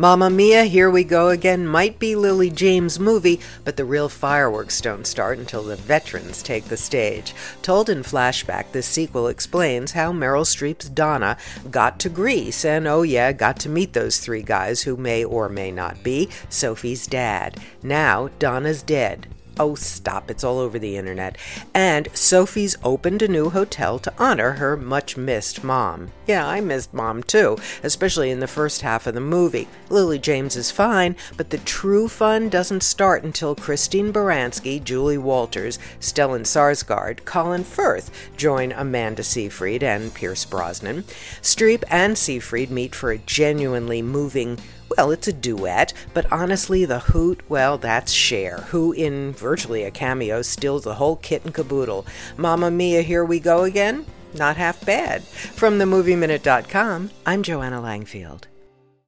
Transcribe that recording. Mamma Mia! Here We Go Again might be Lily James' movie, but the real fireworks don't start until the veterans take the stage. Told in flashback, this sequel explains how Meryl Streep's Donna got to Greece and, oh yeah, got to meet those three guys who may or may not be Sophie's dad. Now Donna's dead. Oh, stop, it's all over the internet. And Sophie's opened a new hotel to honor her much-missed mom. Yeah, I missed mom too, especially in the first half of the movie. Lily James is fine, but the true fun doesn't start until Christine Baranski, Julie Walters, Stellan Sarsgaard, Colin Firth join Amanda Seyfried and Pierce Brosnan. Streep and Seyfried meet for a genuinely moving, well, it's a duet, but honestly, the hoot, well, that's Cher, who in virtually a cameo steals the whole kit and caboodle. Mamma Mia, Here We Go Again? Not half bad. From themovieminute.com, I'm Joanna Langfield.